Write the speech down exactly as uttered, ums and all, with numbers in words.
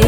I